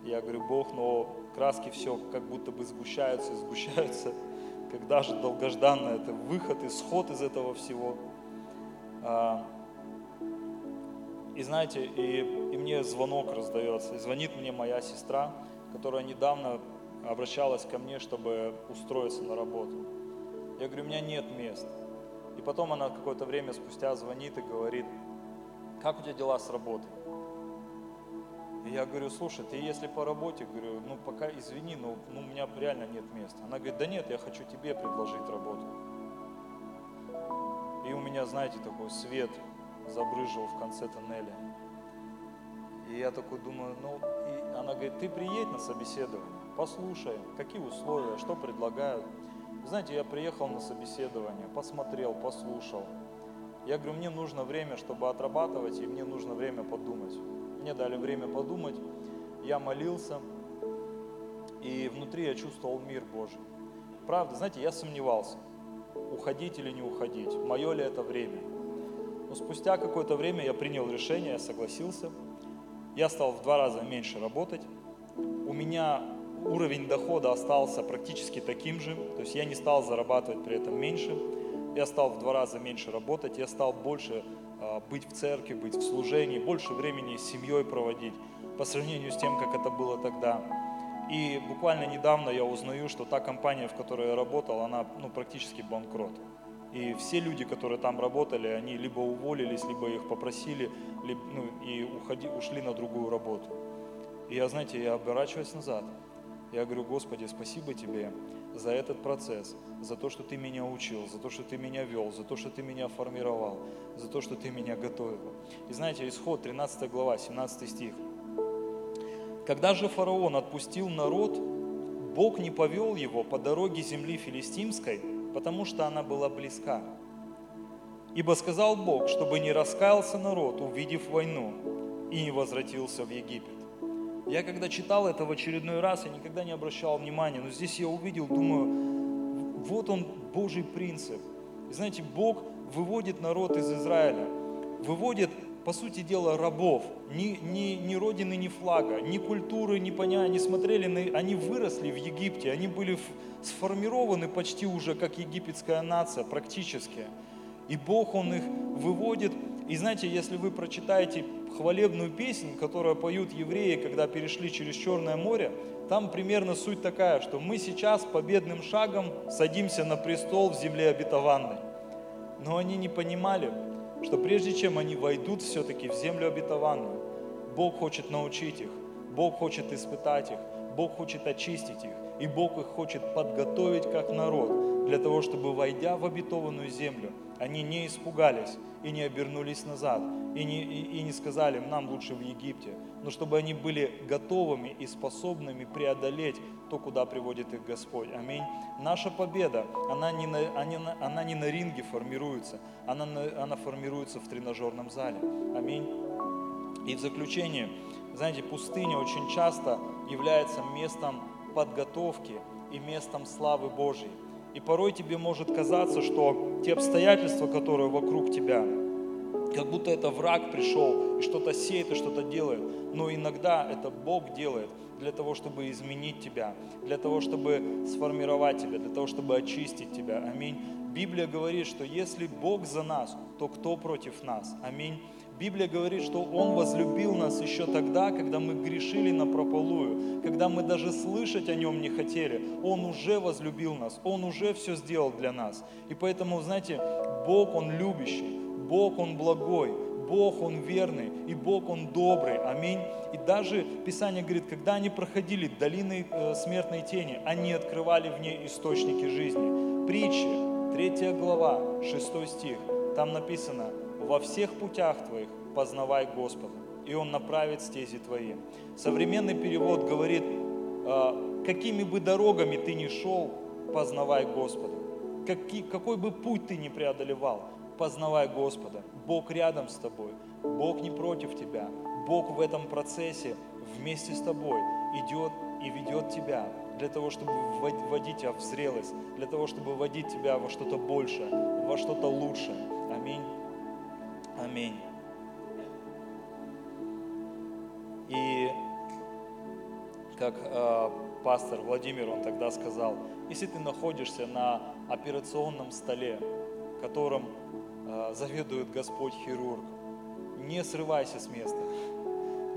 Я говорю, Бог, но краски все как будто бы сгущаются и сгущаются, когда же долгожданно это выход, исход из этого всего. И знаете, и, и мне звонок раздается, и звонит мне моя сестра, которая недавно обращалась ко мне, чтобы устроиться на работу. Я говорю, у меня нет мест. И И потом она какое-то время спустя звонит и говорит: как у тебя дела с работой? И я говорю: слушай, ты если по работе, говорю, ну пока извини, но ну, у меня реально нет места. Она говорит: да нет, я хочу тебе предложить работу. И у меня, знаете, такой свет забрызжил в конце тоннеля. И я такой думаю, ну, и она говорит: ты приедь на собеседование, послушай, какие условия, что предлагают. Знаете, я приехал на собеседование, посмотрел, послушал. Я говорю: мне нужно время, чтобы отрабатывать, и мне нужно время подумать. Мне дали время подумать, я молился, и внутри я чувствовал мир Божий. Правда, знаете, я сомневался, уходить или не уходить, мое ли это время. Но спустя какое-то время я принял решение, я согласился. Я стал в два раза меньше работать. У меня уровень дохода остался практически таким же, то есть я не стал зарабатывать при этом меньше. Я стал в два раза меньше работать, я стал больше быть в церкви, быть в служении, больше времени с семьей проводить по сравнению с тем, как это было тогда. И буквально недавно я узнаю, что та компания, в которой я работал, она ну, практически банкрот. И все люди, которые там работали, они либо уволились, либо их попросили, либо, ну, и уходи, ушли на другую работу. И я, знаете, я оборачиваюсь назад. Я говорю: Господи, спасибо Тебе за этот процесс, за то, что Ты меня учил, за то, что Ты меня вел, за то, что Ты меня формировал, за то, что Ты меня готовил. И знаете, Исход, тринадцатая глава, семнадцатый стих. «Когда же фараон отпустил народ, Бог не повел его по дороге земли филистимской, потому что она была близка. Ибо сказал Бог, чтобы не раскаялся народ, увидев войну, и не возвратился в Египет». Я когда читал это в очередной раз, я никогда не обращал внимания, но здесь я увидел, думаю, вот он, Божий принцип. И знаете, Бог выводит народ из Израиля, выводит, по сути дела, рабов, ни, ни, ни родины, ни флага, ни культуры, ни поня, не смотрели, на, они выросли в Египте, они были сформированы почти уже как египетская нация, практически. И Бог, Он их выводит. И знаете, если вы прочитаете хвалебную песнь, которую поют евреи, когда перешли через Черное море, там примерно суть такая, что мы сейчас победным шагом садимся на престол в земле обетованной. Но они не понимали, что прежде чем они войдут все-таки в землю обетованную, Бог хочет научить их, Бог хочет испытать их, Бог хочет очистить их, и Бог их хочет подготовить как народ, для того, чтобы, войдя в обетованную землю, они не испугались и не обернулись назад, и не, и, и не сказали: нам лучше в Египте, но чтобы они были готовыми и способными преодолеть то, куда приводит их Господь. Аминь. Наша победа, она не на, она, она не на ринге формируется, она, она формируется в тренажерном зале. Аминь. И в заключение, знаете, пустыня очень часто является местом подготовки и местом славы Божьей. И порой тебе может казаться, что те обстоятельства, которые вокруг тебя, как будто это враг пришел и что-то сеет, и что-то делает. Но иногда это Бог делает для того, чтобы изменить тебя, для того, чтобы сформировать тебя, для того, чтобы очистить тебя. Аминь. Библия говорит, что если Бог за нас, то кто против нас? Аминь. Библия говорит, что Он возлюбил нас еще тогда, когда мы грешили напропалую, когда мы даже слышать о Нем не хотели. Он уже возлюбил нас, Он уже все сделал для нас. И поэтому, знаете, Бог, Он любящий, Бог, Он благой, Бог, Он верный, и Бог, Он добрый. Аминь. И даже Писание говорит, когда они проходили долины э, смертной тени, они открывали в ней источники жизни. Притчи, третья глава, шестой стих, там написано: «Во всех путях твоих познавай Господа, и Он направит стези твои». Современный перевод говорит: «Какими бы дорогами ты ни шел, познавай Господа. Какой бы путь ты ни преодолевал, познавай Господа». Бог рядом с тобой, Бог не против тебя, Бог в этом процессе вместе с тобой идет и ведет тебя, для того, чтобы вводить тебя в зрелость, для того, чтобы вводить тебя во что-то большее, во что-то лучшее. Аминь. Аминь. И как э, пастор Владимир, он тогда сказал: если ты находишься на операционном столе, которым э, заведует Господь хирург, не срывайся с места,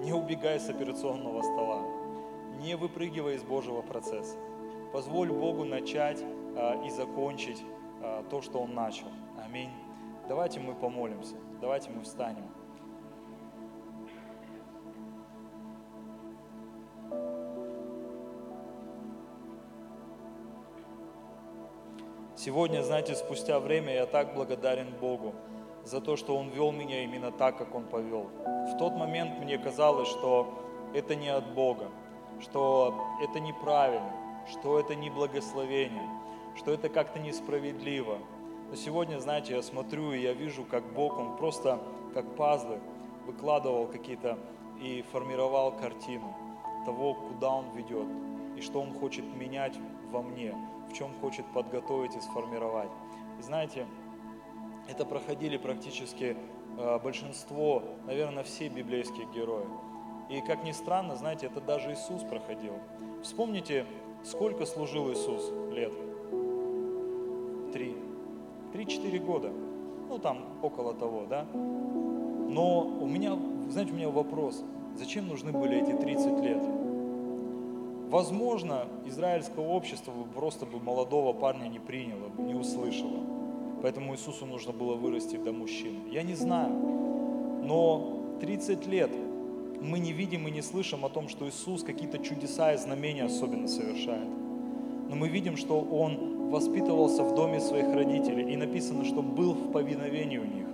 не убегай с операционного стола, не выпрыгивай из Божьего процесса. Позволь Богу начать э, и закончить э, то, что Он начал. Аминь. Давайте мы помолимся, давайте мы встанем. Сегодня, знаете, спустя время я так благодарен Богу за то, что Он вел меня именно так, как Он повел. В тот момент мне казалось, что это не от Бога, что это неправильно, что это не благословение, что это как-то несправедливо. Но сегодня, знаете, я смотрю и я вижу, как Бог, Он просто как пазлы выкладывал какие-то и формировал картину того, куда Он ведет и что Он хочет менять во мне, в чем хочет подготовить и сформировать. И знаете, это проходили практически э, большинство, наверное, все библейские герои. И как ни странно, знаете, это даже Иисус проходил. Вспомните, сколько служил Иисус лет? Три. Три-четыре года. Ну, там, около того, да? Но у меня, знаете, у меня вопрос. Зачем нужны были эти тридцать лет? Возможно, израильское общество бы просто бы молодого парня не приняло, не услышало. Поэтому Иисусу нужно было вырасти до мужчины. Я не знаю, но тридцать лет мы не видим и не слышим о том, что Иисус какие-то чудеса и знамения особенно совершает. Но мы видим, что Он воспитывался в доме своих родителей, и написано, что был в повиновении у них.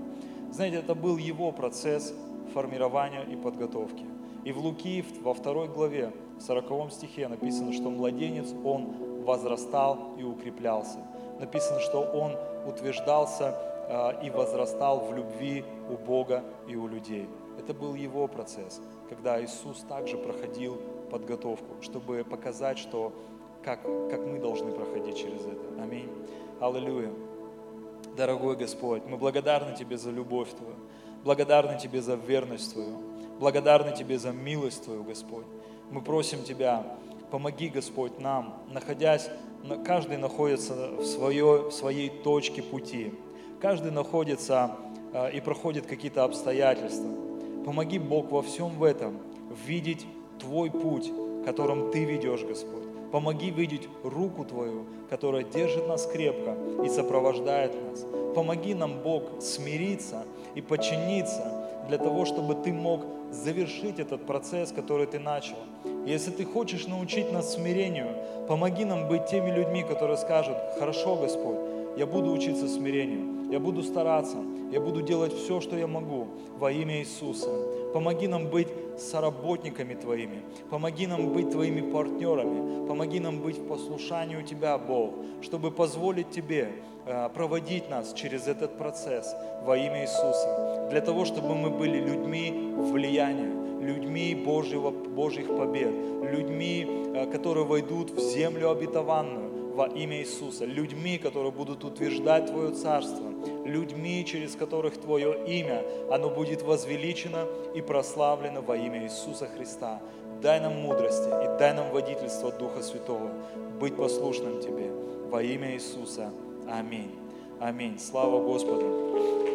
Знаете, это был Его процесс формирования и подготовки. И в Луки, во второй главе, в сороковом стихе написано, что младенец, он возрастал и укреплялся. Написано, что он утверждался э, и возрастал в любви у Бога и у людей. Это был его процесс, когда Иисус также проходил подготовку, чтобы показать, что, как, как мы должны проходить через это. Аминь. Аллилуйя. Дорогой Господь, мы благодарны Тебе за любовь Твою, благодарны Тебе за верность Твою, благодарны Тебе за милость Твою, Господь. Мы просим Тебя, помоги, Господь, нам, находясь, каждый находится в, свое, в своей точке пути, каждый находится э, и проходит какие-то обстоятельства. Помоги, Бог, во всем в этом видеть Твой путь, которым Ты ведешь, Господь. Помоги видеть руку Твою, которая держит нас крепко и сопровождает нас. Помоги нам, Бог, смириться и подчиниться для того, чтобы Ты мог завершить этот процесс, который Ты начал. Если Ты хочешь научить нас смирению, помоги нам быть теми людьми, которые скажут: «Хорошо, Господь, я буду учиться смирению, я буду стараться, я буду делать все, что я могу во имя Иисуса». Помоги нам быть соработниками Твоими, помоги нам быть Твоими партнерами, помоги нам быть в послушании у Тебя, Бог, чтобы позволить Тебе проводить нас через этот процесс во имя Иисуса, для того, чтобы мы были людьми влияния, людьми Божьего, Божьих побед, людьми, которые войдут в землю обетованную во имя Иисуса, людьми, которые будут утверждать Твое Царство, людьми, через которых Твое имя, оно будет возвеличено и прославлено во имя Иисуса Христа. Дай нам мудрости и дай нам водительство Духа Святого быть послушным Тебе во имя Иисуса. Аминь. Аминь. Слава Господу.